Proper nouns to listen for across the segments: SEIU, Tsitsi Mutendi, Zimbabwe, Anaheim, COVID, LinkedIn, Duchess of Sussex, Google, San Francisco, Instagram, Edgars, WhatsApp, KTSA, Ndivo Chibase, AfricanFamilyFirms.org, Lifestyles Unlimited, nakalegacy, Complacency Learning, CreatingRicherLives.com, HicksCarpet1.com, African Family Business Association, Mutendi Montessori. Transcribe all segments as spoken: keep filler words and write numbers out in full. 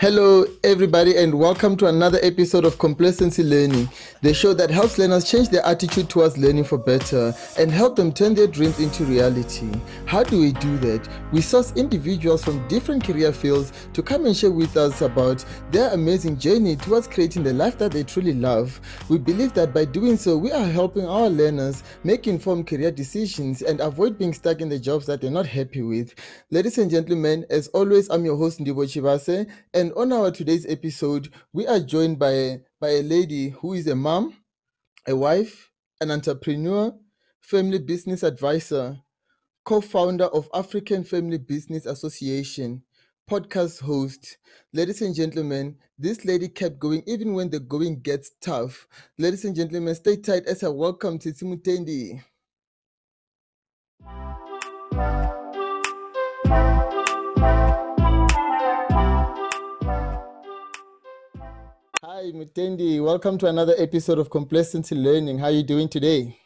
Hello everybody, and welcome to another episode of Complacency Learning, the show that helps learners change their attitude towards learning for better and help them turn their dreams into reality. How do we do that? We source individuals from different career fields to come and share with us about their amazing journey towards creating the life that they truly love. We believe that by doing so, we are helping our learners make informed career decisions and avoid being stuck in the jobs that they're not happy with. Ladies and gentlemen, as always, I'm your host Ndivo Chibase, and And on our today's episode, we are joined by a, by a lady who is a mom, a wife, an entrepreneur, family business advisor, co-founder of African Family Business Association, podcast host. Ladies and gentlemen, this lady kept going even when the going gets tough. Ladies and gentlemen, stay tight as I welcome Tsitsi Mutendi. Hi Mutendi, welcome to another episode of Complacency Learning. How are you doing today?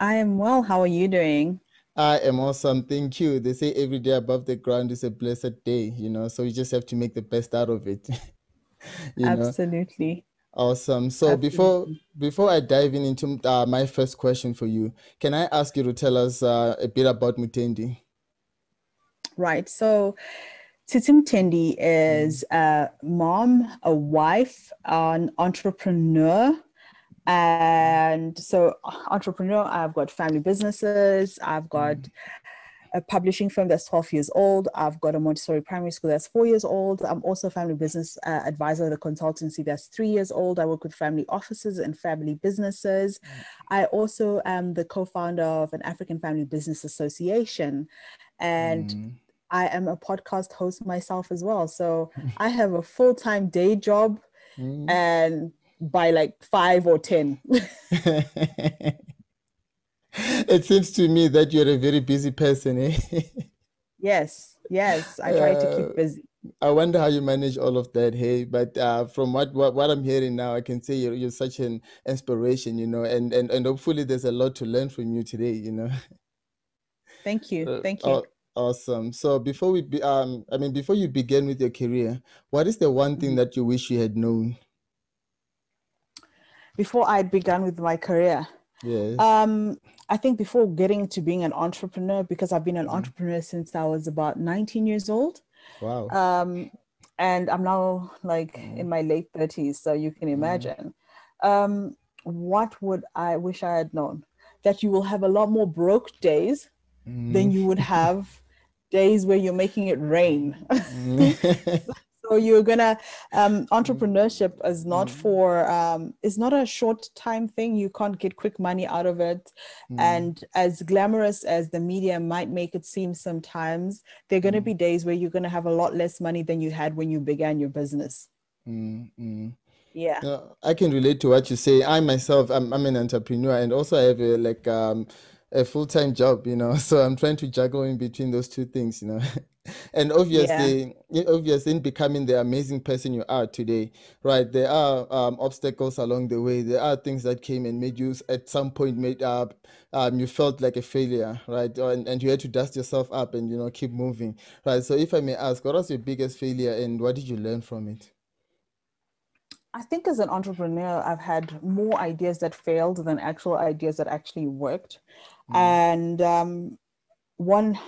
I am well. How are you doing? I am awesome. Thank you. They say every day above the ground is a blessed day, you know, so you just have to make the best out of it. you Absolutely. Know? Awesome. So Absolutely. before before I dive in into uh, my first question for you, can I ask you to tell us uh, a bit about Mutendi? Right. So Tsitsi Mutendi is a mom, a wife, an entrepreneur. And so entrepreneur, I've got family businesses. I've got a publishing firm that's twelve years old. I've got a Montessori primary school that's four years old. I'm also a family business uh, advisor at a consultancy that's three years old. I work with family offices and family businesses. I also am the co-founder of an African Family Business Association. And mm. I am a podcast host myself as well. So I have a full-time day job mm. and by like five or ten. It seems to me that you're a very busy person. Eh? Yes, yes. I try uh, to keep busy. I wonder how you manage all of that, hey? But uh, from what, what what I'm hearing now, I can say you're, you're such an inspiration, you know, and, and, and hopefully there's a lot to learn from you today, you know. Thank you. Thank you. Uh, Awesome. So before we, be, um, I mean, before you begin with your career, what is the one thing that you wish you had known? Before I'd begun with my career? Yes. Um, I think before getting to being an entrepreneur, because I've been an entrepreneur since I was about nineteen years old. Wow. Um, and I'm now like mm. in my late thirties, so you can imagine. Mm. Um, what would I wish I had known? That you will have a lot more broke days mm. than you would have days where you're making it rain. So you're gonna um entrepreneurship is not mm. for um it's not a short time thing. You can't get quick money out of it. mm. And as glamorous as the media might make it seem sometimes, there are going to mm. be days where you're going to have a lot less money than you had when you began your business. mm. Mm. Yeah, you know, I can relate to what you say. I myself, I'm, I'm an entrepreneur, and also I have a like um a full-time job, you know, so I'm trying to juggle in between those two things, you know. And obviously, yeah. obviously in becoming the amazing person you are today, right, there are um, obstacles along the way. There are things that came and made you at some point made up, um, you felt like a failure, right? And, and you had to dust yourself up and, you know, keep moving, right? So if I may ask, what was your biggest failure and what did you learn from it? I think as an entrepreneur, I've had more ideas that failed than actual ideas that actually worked. Mm. And um, one,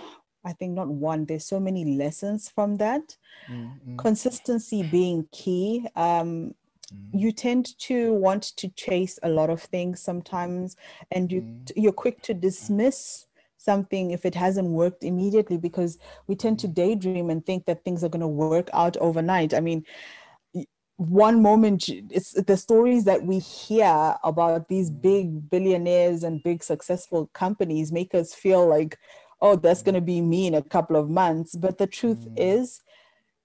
I think not one, there's so many lessons from that. Mm-hmm. Consistency being key. Um, mm. You tend to want to chase a lot of things sometimes, and you, mm. you're quick to dismiss something if it hasn't worked immediately, because we tend to daydream and think that things are going to work out overnight. I mean, one moment, it's the stories that we hear about these big billionaires and big successful companies make us feel like, oh, that's going to be me in a couple of months. But the truth mm. is,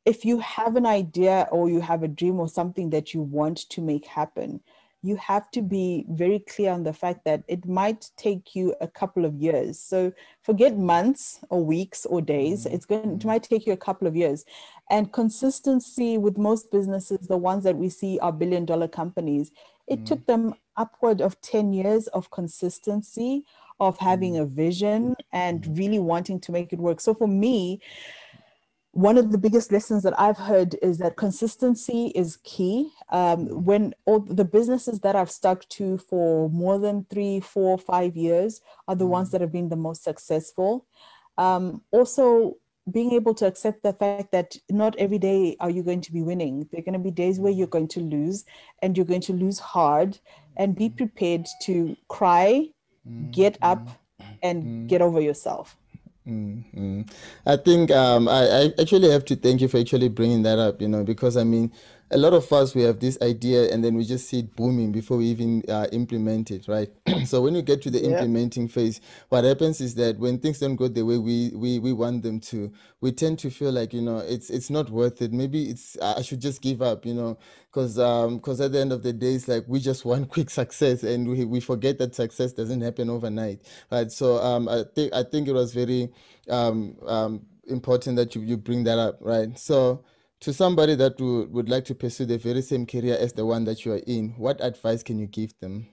if you have an idea or you have a dream or something that you want to make happen, you have to be very clear on the fact that it might take you a couple of years. So forget months or weeks or days. It's going to, it might take you a couple of years. And consistency with most businesses, the ones that we see are billion dollar companies, it mm. took them upward of ten years of consistency, of having a vision and really wanting to make it work. So for me, one of the biggest lessons that I've heard is that consistency is key. Um, when all the businesses that I've stuck to for more than three, four, five years are the ones that have been the most successful. Um, also, being able to accept the fact that not every day are you going to be winning. There are going to be days where you're going to lose, and you're going to lose hard, and be prepared to cry, get up, and get over yourself. Mm-hmm. I think um, I, I actually have to thank you for actually bringing that up, you know, because I mean, a lot of us, we have this idea and then we just see it booming before we even uh, implement it, right? So when you get to the yeah. implementing phase, what happens is that when things don't go the way we, we, we want them to, we tend to feel like, you know, it's it's not worth it. Maybe it's I should just give up, you know, because um, because at the end of the day, it's like we just want quick success, and we, we forget that success doesn't happen overnight, right? So um, I think I think it was very um, um, important that you, you bring that up, right? So to somebody that would, would like to pursue the very same career as the one that you are in, what advice can you give them?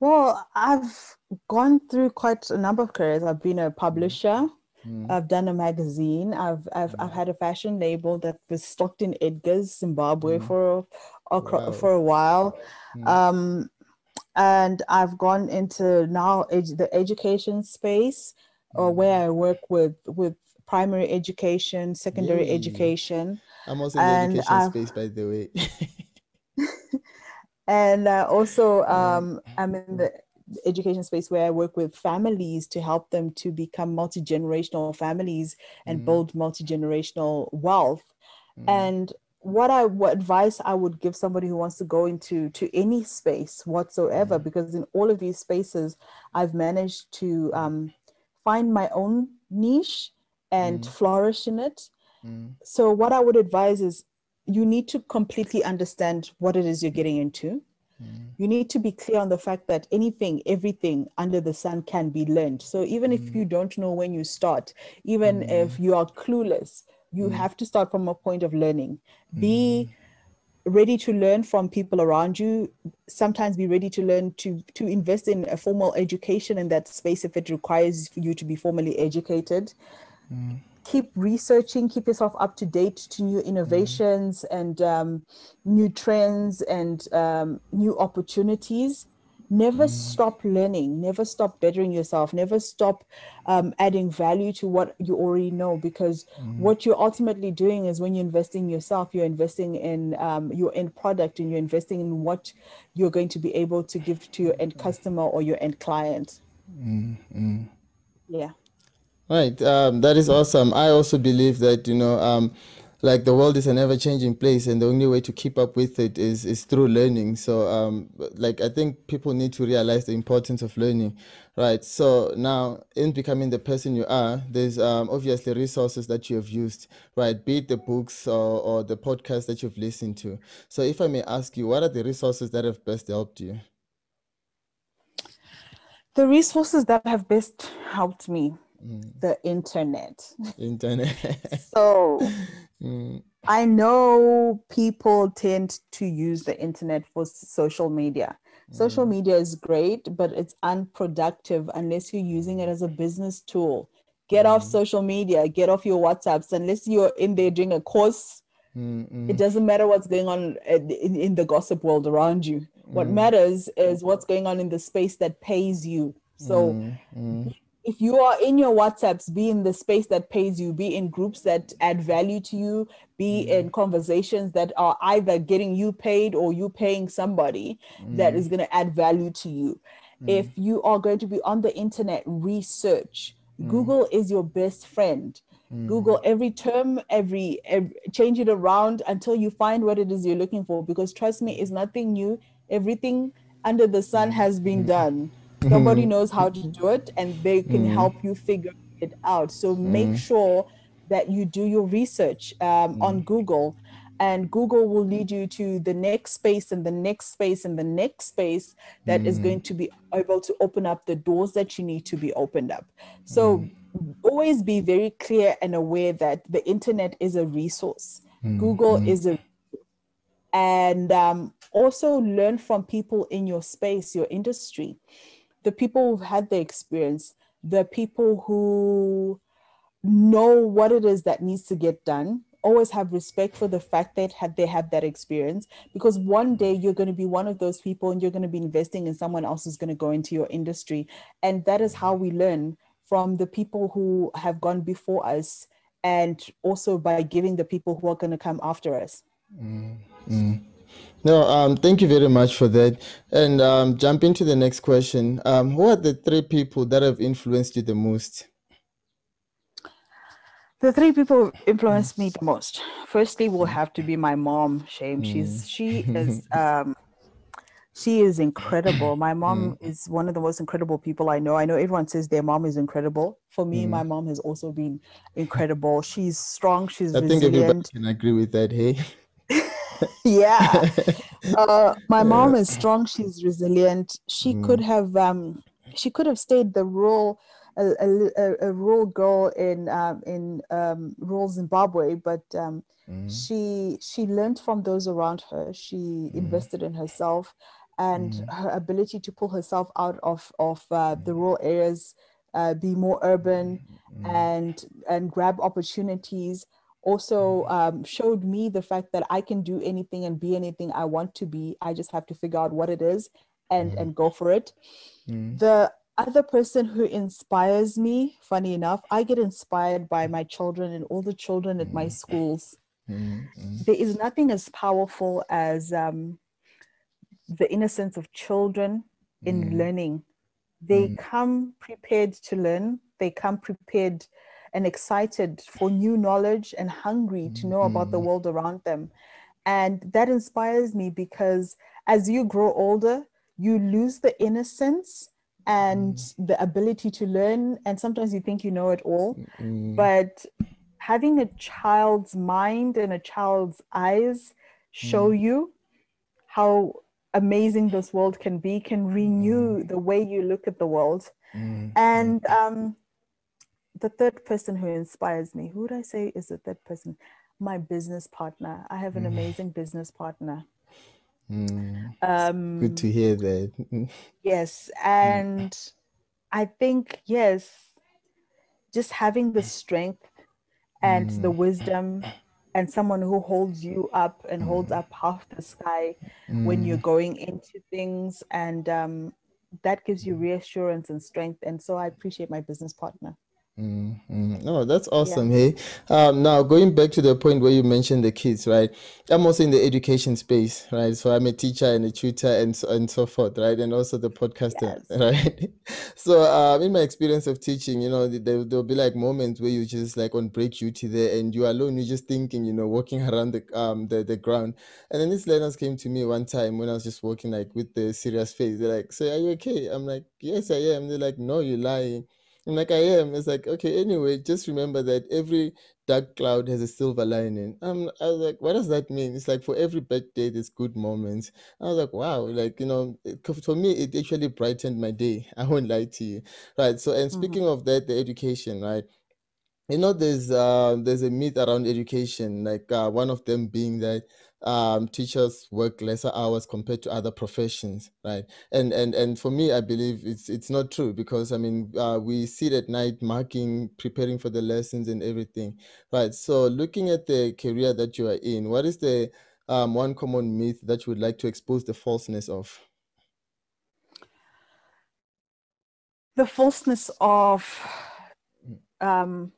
Well, I've gone through quite a number of careers. I've been a publisher. Mm. I've done a magazine. I've I've, mm. I've had a fashion label that was stocked in Edgars, Zimbabwe mm. for, a, a, wow. for a while. Mm. Um, and I've gone into now edu- the education space mm. or where I work with, with primary education, secondary Yay. education. I'm also in and the education I've, space, by the way. And uh, also, um, I'm in the education space where I work with families to help them to become multi-generational families and mm. build multi-generational wealth. Mm. And what I what advice I would give somebody who wants to go into to any space whatsoever, mm. because in all of these spaces, I've managed to um, find my own niche and mm. flourish in it. Mm. So what I would advise is you need to completely understand what it is you're getting into. Mm. You need to be clear on the fact that anything, everything under the sun can be learned. So even mm. if you don't know when you start, even mm. if you are clueless, you mm. have to start from a point of learning. Mm. Be ready to learn from people around you. Sometimes be ready to learn to, to invest in a formal education in that space if it requires you to be formally educated. Mm. Keep researching, keep yourself up to date to new innovations mm. and um, new trends and um, new opportunities. Never mm. stop learning, never stop bettering yourself, never stop um, adding value to what you already know, because mm. what you're ultimately doing is when you're investing in yourself, you're investing in um, your end product, and you're investing in what you're going to be able to give to your end customer or your end client. Mm. Mm. Yeah. Right. Um, that is awesome. I also believe that, you know, um, like the world is an ever-changing place, and the only way to keep up with it is, is through learning. So, um, like, I think people need to realize the importance of learning, right? So now, in becoming the person you are, there's um, obviously resources that you have used, right? Be it the books or, or the podcasts that you've listened to. So if I may ask you, what are the resources that have best helped you? The resources that have best helped me. Mm. The internet. Internet. So mm. I know people tend to use the internet for social media. Mm. Social media is great, but it's unproductive unless you're using it as a business tool. Get mm. off social media, get off your WhatsApps, unless you're in there doing a course. Mm-mm. It doesn't matter what's going on in, in the gossip world around you. Mm. What matters is what's going on in the space that pays you. So mm. if you are in your WhatsApps, be in the space that pays you, be in groups that add value to you, be mm. in conversations that are either getting you paid or you paying somebody mm. that is going to add value to you. Mm. If you are going to be on the internet, research. Mm. Google is your best friend. Mm. Google every term, every, every, change it around until you find what it is you're looking for, because trust me, it's nothing new. Everything under the sun has been mm. done. Nobody knows how to do it, and they can mm. help you figure it out. So make mm. sure that you do your research um, mm. on Google, and Google will lead you to the next space and the next space and the next space that mm. is going to be able to open up the doors that you need to be opened up. So mm. always be very clear and aware that the internet is a resource. Mm. Google mm. is a and um, also learn from people in your space, your industry. The people who've had the experience, the people who know what it is that needs to get done. Always have respect for the fact that they have that experience, because one day you're going to be one of those people and you're going to be investing in someone else who's going to go into your industry. And that is how we learn from the people who have gone before us, and also by giving the people who are going to come after us. Mm-hmm. No, um, thank you very much for that. And um, jump into the next question. Um, who are the three people that have influenced you the most? The three people who influenced me the most, firstly, will have to be my mom, Shame. Mm. She's, she is, um, she is incredible. My mom mm. is one of the most incredible people I know. I know everyone says their mom is incredible. For me, mm. my mom has also been incredible. She's strong. She's I resilient. think everybody can agree with that, hey? Yeah. Uh, my mom is strong. She's resilient. She mm. could have, um, she could have stayed the rural A, a, a rural girl in um, in um, rural Zimbabwe, but um, mm. she she learned from those around her. She mm. invested in herself, and mm. her ability to pull herself out of of uh, the rural areas, uh, be more urban, mm. and and grab opportunities. Also um, showed me the fact that I can do anything and be anything I want to be. I just have to figure out what it is and mm. and go for it. Mm. The other person who inspires me, funny enough, I get inspired by my children and all the children at my schools. Mm-hmm. There is nothing as powerful as um, the innocence of children in mm. learning. They mm. come prepared to learn. They come prepared and excited for new knowledge and hungry to know mm. about the world around them. And that inspires me, because as you grow older, you lose the innocence and mm. the ability to learn, and sometimes you think you know it all, mm. but having a child's mind and a child's eyes show mm. you how amazing this world can be, can renew mm. the way you look at the world. Mm. And um, the third person who inspires me, who would I say is the third person? My business partner. I have an mm. amazing business partner. Mm, um, good to hear that. Yes, and mm. I think, yes, just having the strength and mm. the wisdom and someone who holds you up and mm. holds up half the sky mm. when you're going into things, and um, that gives you reassurance and strength. And so I appreciate my business partner. Mm-hmm. Oh, that's awesome. Yeah. Hey, um, now going back to the point where you mentioned the kids, right? I'm also in the education space, right? So I'm a teacher and a tutor and so, and so forth, right? And also the podcaster, yes. right? So um, in my experience of teaching, you know, there, there'll be like moments where you just like on break duty there and you're alone, you're just thinking, you know, walking around the um the, the ground. And then these learners came to me one time when I was just walking like with the serious face. They're like, "So are you okay?" I'm like, "Yes, I am." They're like, "No, you're lying." I'm like, "I am." It's like, "Okay, anyway, just remember that every dark cloud has a silver lining." Um, I was like, "What does that mean?" It's like, for every bad day, there's good moments. I was like, wow, like, you know, it, for me, it actually brightened my day. I won't lie to you. Right. So, and speaking mm-hmm. of that, the education, right? You know, there's uh, there's a myth around education, like uh, one of them being that um, teachers work lesser hours compared to other professions, right? And and and for me, I believe it's it's not true, because I mean uh, we sit at night marking, preparing for the lessons and everything, right? So looking at the career that you are in, what is the um, one common myth that you would like to expose the falseness of? The falseness of. Um,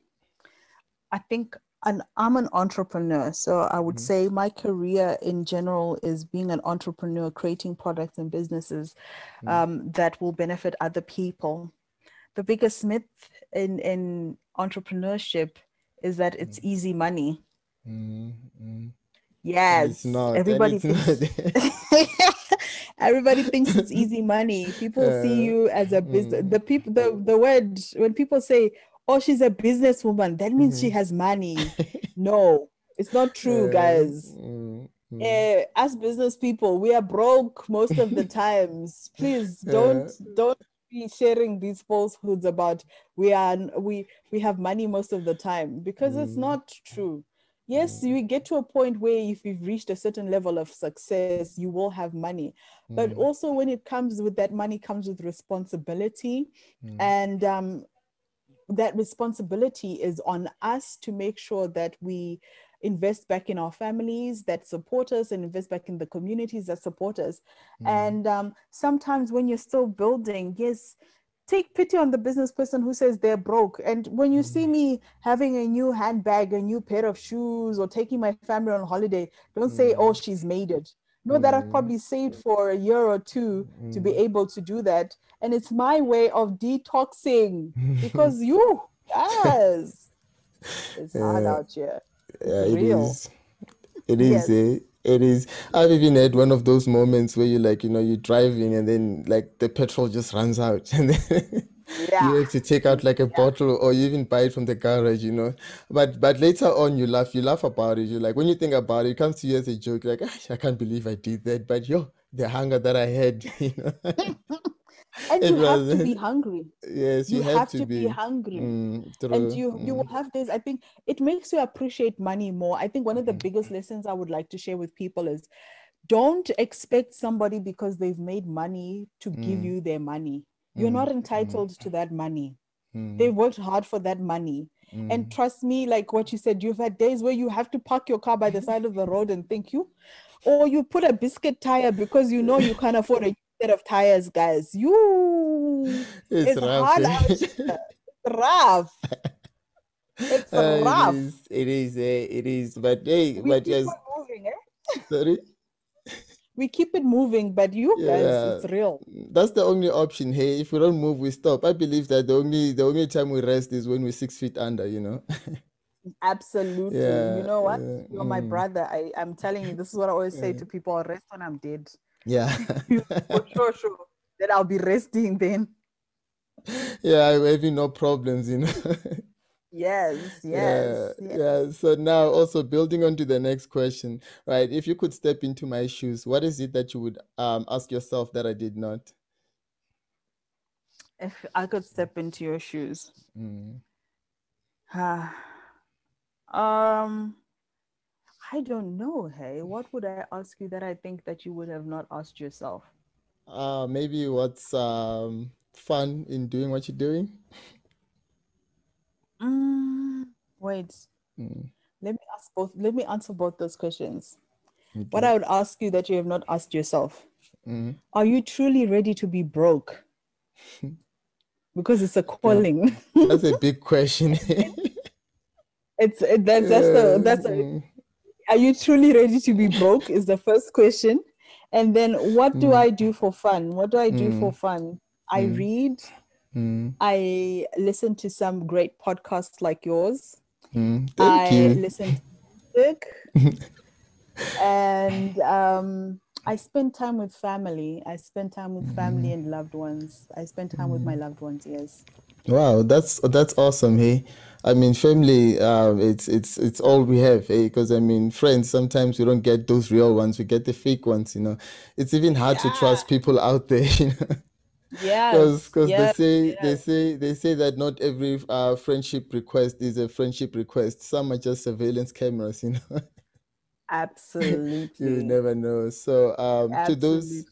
I think an, I'm an entrepreneur, so I would mm-hmm. say my career in general is being an entrepreneur, creating products and businesses mm-hmm. um, that will benefit other people. The biggest myth in, in entrepreneurship is that it's mm-hmm. easy money. Mm-hmm. Yes, it's not. Everybody thinks everybody thinks it's easy money. People uh, see you as a business. Mm-hmm. The people, the the word when people say, "Oh, she's a businesswoman. That means mm. she has money." No, it's not true, guys. Mm. Mm. Uh, as business people, we are broke most of the times. Please don't yeah. don't be sharing these falsehoods about we are we we have money most of the time, because mm. it's not true. Yes, mm. you get to a point where if you've reached a certain level of success, you will have money. Mm. But also, when it comes with that money, comes with responsibility mm. and um. that responsibility is on us to make sure that we invest back in our families that support us and invest back in the communities that support us. Mm. And um, sometimes when you're still building, yes, take pity on the business person who says they're broke. And when you mm. see me having a new handbag, a new pair of shoes, or taking my family on holiday, don't mm. say, oh, she's made it. No, mm. that I've probably saved for a year or two mm. to be able to do that. And it's my way of detoxing because you, yes, it's hard yeah. out here. Yeah, it is. It is. Yes. Eh? It is. I've even had one of those moments where you like, you know, you're driving and then like the petrol just runs out, and then yeah. you have to take out like a yeah. bottle, or you even buy it from the garage, you know. But but later on, you laugh. You laugh about it. You like when you think about it, it comes to you as a joke. You're like, I can't believe I did that. But yo, the hunger that I had, you know. And you have to be hungry. Yes, you, you have, have to, to be, be hungry. Mm, true. And you, you mm. will have days. I think it makes you appreciate money more. I think one of the mm. biggest lessons I would like to share with people is don't expect somebody because they've made money to mm. give you their money. You're mm. not entitled mm. to that money. Mm. They worked hard for that money. Mm. And trust me, like what you said, you've had days where you have to park your car by the side of the road and thank you. Or you put a biscuit tire because you know you can't afford a of tires, guys. You it's, it's rough, hard out here. It's rough. It's uh, rough. It is, it is, eh? It is. But hey, we but keep yes. it moving, eh? Sorry. We keep it moving, but you yeah. guys, it's real. That's the only option. Hey, if we don't move, we stop. I believe that the only the only time we rest is when we're six feet under, you know. Absolutely. Yeah, you know what? Yeah. You're mm. my brother. I, I'm telling you, this is what I always say yeah. to people, I'll rest when I'm dead. Yeah. For sure, sure. Then I'll be resting then. Yeah, I'm having no problems, you know. Yes, yes, yeah, yes. Yeah. So now also building on to the next question, right? If you could step into my shoes, what is it that you would um, ask yourself that I did not? If I could step into your shoes. Mm. Uh, um. I don't know, hey, what would I ask you that I think that you would have not asked yourself? Uh, maybe what's um, fun in doing what you're doing? Mm, wait, mm. let me ask both. Let me answer both those questions. Okay. What I would ask you that you have not asked yourself. Mm. Are you truly ready to be broke? Because it's a calling. Yeah. That's a big question. it's it, that, that's the, that's a, Are you truly ready to be broke is the first question. And then what do mm. I do for fun? What do I do mm. for fun? I mm. read. Mm. I listen to some great podcasts like yours. Mm. Thank I you. listen to music. And um, I spend time with family. I spend time with family mm. and loved ones. I spend time mm. with my loved ones, yes. Wow, that's that's awesome, hey. I mean, family, uh, it's it's it's all we have, hey. Because I mean, friends, sometimes we don't get those real ones; we get the fake ones, you know. It's even hard yeah. to trust people out there, you know. Yeah. Because because yes, they say yes. they say they say that not every uh, friendship request is a friendship request. Some are just surveillance cameras, you know. Absolutely. You never know. So um, to those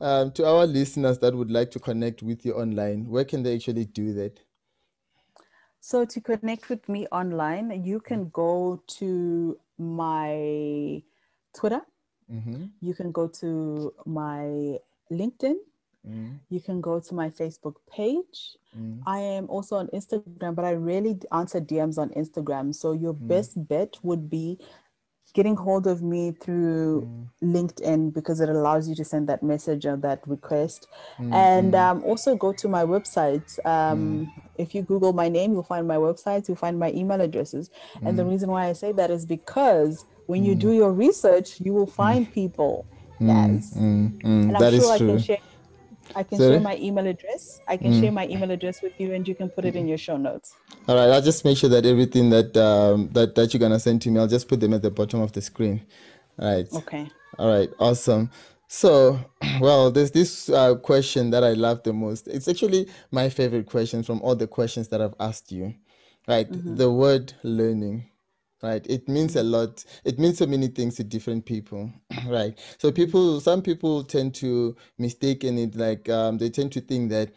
um, to our listeners that would like to connect with you online, where can they actually do that? So to connect with me online, you can go to my Twitter. Mm-hmm. You can go to my LinkedIn. Mm-hmm. You can go to my Facebook page. Mm-hmm. I am also on Instagram, but I rarely answer D Ms on Instagram. So your mm-hmm. best bet would be getting hold of me through mm. LinkedIn, because it allows you to send that message or that request. Mm-hmm. And um, also go to my website. Um, mm. If you Google my name, you'll find my websites, you'll find my email addresses. Mm. And the reason why I say that is because when mm. you do your research, you will find people. Mm. Yes. Mm. Mm. And I'm that sure I true. can share I can Sorry? share my email address. I can mm. share my email address with you, and you can put it in your show notes. All right, I'll just make sure that everything that um, that that you're gonna send to me, I'll just put them at the bottom of the screen. All right. Okay. All right. Awesome. So, well, there's this uh, question that I love the most. It's actually my favorite question from all the questions that I've asked you. Right. Mm-hmm. The word learning. Right. It means a lot. It means so many things to different people. Right. So people, some people tend to mistaken it. Like um, they tend to think that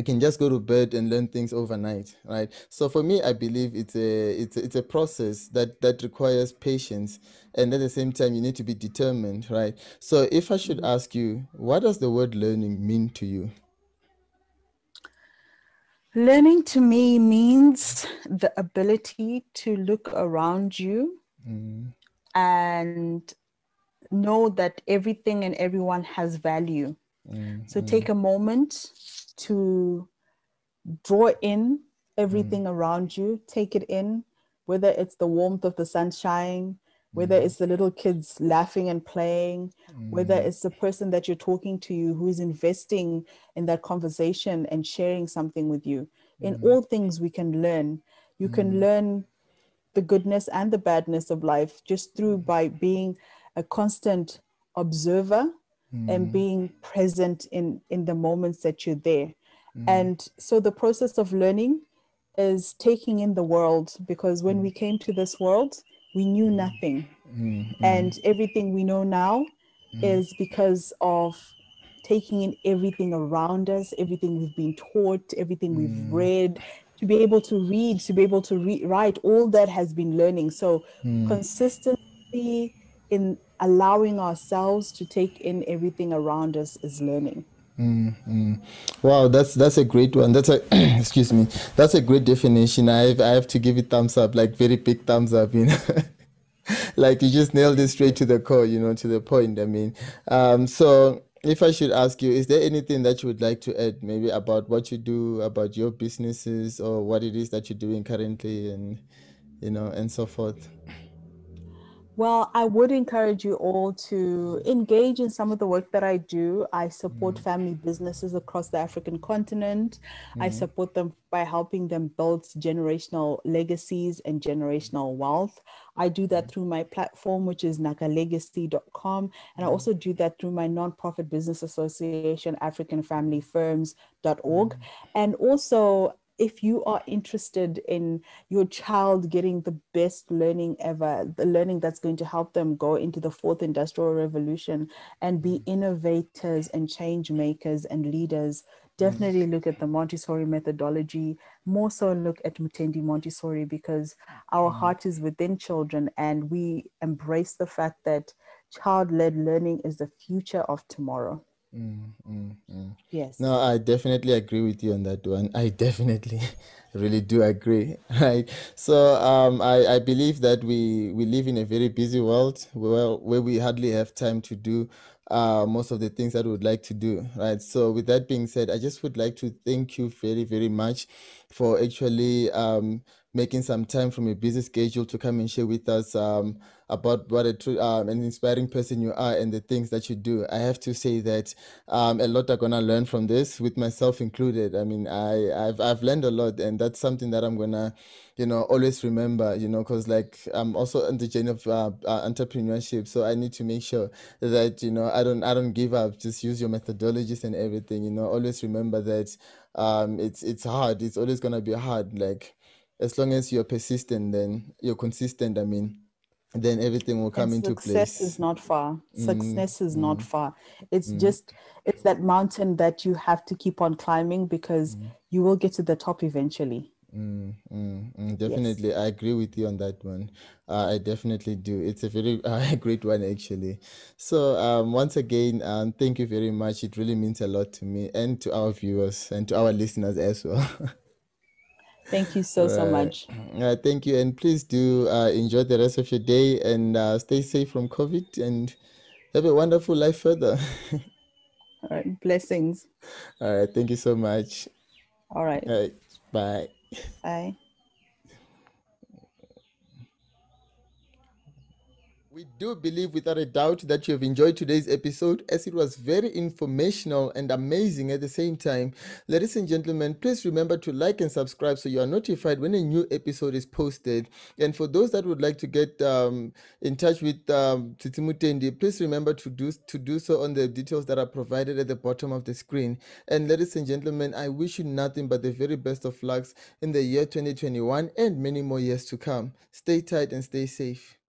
I can just go to bed and learn things overnight, right? So for me, I believe it's a it's a, it's a process that that requires patience, and at the same time, you need to be determined, right? So if I should ask you, what does the word learning mean to you? Learning to me means the ability to look around you mm. and know that everything and everyone has value. Mm-hmm. So take a moment to draw in everything mm-hmm. around you, take it in, whether it's the warmth of the sunshine, whether mm-hmm. it's the little kids laughing and playing, mm-hmm. whether it's the person that you're talking to you who is investing in that conversation and sharing something with you. In mm-hmm. all things we can learn. You mm-hmm. can learn the goodness and the badness of life just through by being a constant observer Mm. and being present in, in the moments that you're there. Mm. And so the process of learning is taking in the world, because when mm. we came to this world, we knew nothing. Mm. And mm. everything we know now mm. is because of taking in everything around us, everything we've been taught, everything mm. we've read, to be able to read, to be able to re- write, all that has been learning. So mm. consistency in allowing ourselves to take in everything around us is learning. Mm-hmm. Wow, that's that's a great one. That's a excuse me. That's a great definition. I have, I have to give it thumbs up, like very big thumbs up. You know, like you just nailed it straight to the core. You know, to the point. I mean, um, so if I should ask you, is there anything that you would like to add, maybe about what you do, about your businesses, or what it is that you're doing currently, and you know, and so forth. Well, I would encourage you all to engage in some of the work that I do. I support mm. family businesses across the African continent. Mm. I support them by helping them build generational legacies and generational wealth. I do that through my platform, which is nakalegacy dot com. And I also do that through my nonprofit business association, African Family Firms dot org. Mm. And also, if you are interested in your child getting the best learning ever, the learning that's going to help them go into the fourth industrial revolution and be innovators and change makers and leaders, definitely look at the Montessori methodology, more so look at Mutendi Montessori, because our heart is within children and we embrace the fact that child-led learning is the future of tomorrow. Mm, mm, mm. Yes. No, I definitely agree with you on that one. I definitely really do agree, right? So um, I, I believe that we, we live in a very busy world where, where we hardly have time to do uh, most of the things that we would like to do, right? So with that being said, I just would like to thank you very, very much for actually um, making some time from your busy schedule to come and share with us um, about what a true um, an inspiring person you are and the things that you do. I have to say that um, a lot are gonna learn from this, with myself included. I mean, I I've I've learned a lot, and that's something that I'm gonna, you know, always remember. You know, because like I'm also on the journey of uh, uh, entrepreneurship, so I need to make sure that you know I don't I don't give up. Just use your methodologies and everything. You know, always remember that um, it's it's hard. It's always gonna be hard. Like as long as you're persistent, then you're consistent. I mean. Then everything will come and into success place. Success is not far. Mm, success is mm, not far. It's mm. just, it's that mountain that you have to keep on climbing, because mm. you will get to the top eventually. Mm, mm, mm, definitely. Yes. I agree with you on that one. Uh, I definitely do. It's a very uh, great one, actually. So um, once again, um, thank you very much. It really means a lot to me and to our viewers and to our listeners as well. Thank you so, right. so much. Uh, thank you. And please do uh, enjoy the rest of your day and uh, stay safe from COVID and have a wonderful life further. All right. Blessings. All right. Thank you so much. All right. All right. Bye. Bye. We do believe without a doubt that you have enjoyed today's episode, as it was very informational and amazing at the same time. Ladies and gentlemen, please remember to like and subscribe so you are notified when a new episode is posted. And for those that would like to get um, in touch with um, Tsitsi Mutendi, please remember to do, to do so on the details that are provided at the bottom of the screen. And ladies and gentlemen, I wish you nothing but the very best of lucks in the year twenty twenty-one and many more years to come. Stay tight and stay safe.